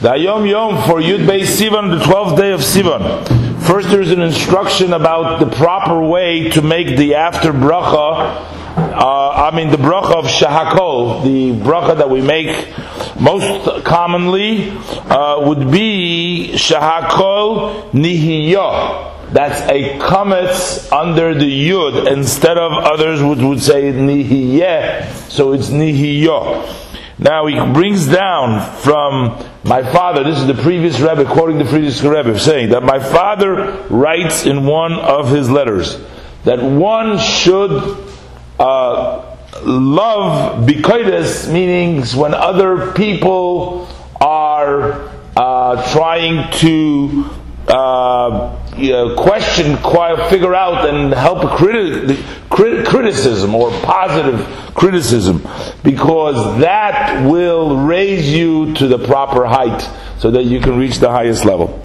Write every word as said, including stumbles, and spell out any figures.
The Hayom Yom for Yud Beis Sivan, the twelfth day of Sivan. First, there's an instruction about the proper way to make the after bracha. Uh, I mean, the bracha of Shahakol, the bracha that we make most commonly, uh, would be Shahakol Nihiyo. That's a kometz under the Yud, instead of others would, would say Nihiyeh. So it's Nihiyo. Now he brings down from my father, this is the previous Rebbe, quoting the previous Rebbe, saying that my father writes in one of his letters that one should uh, love bikoides, meaning when other people are uh, trying to uh, you know, question, figure out and help criti- crit- criticism or positive criticism, because that will raise you to the proper height so that you can reach the highest level.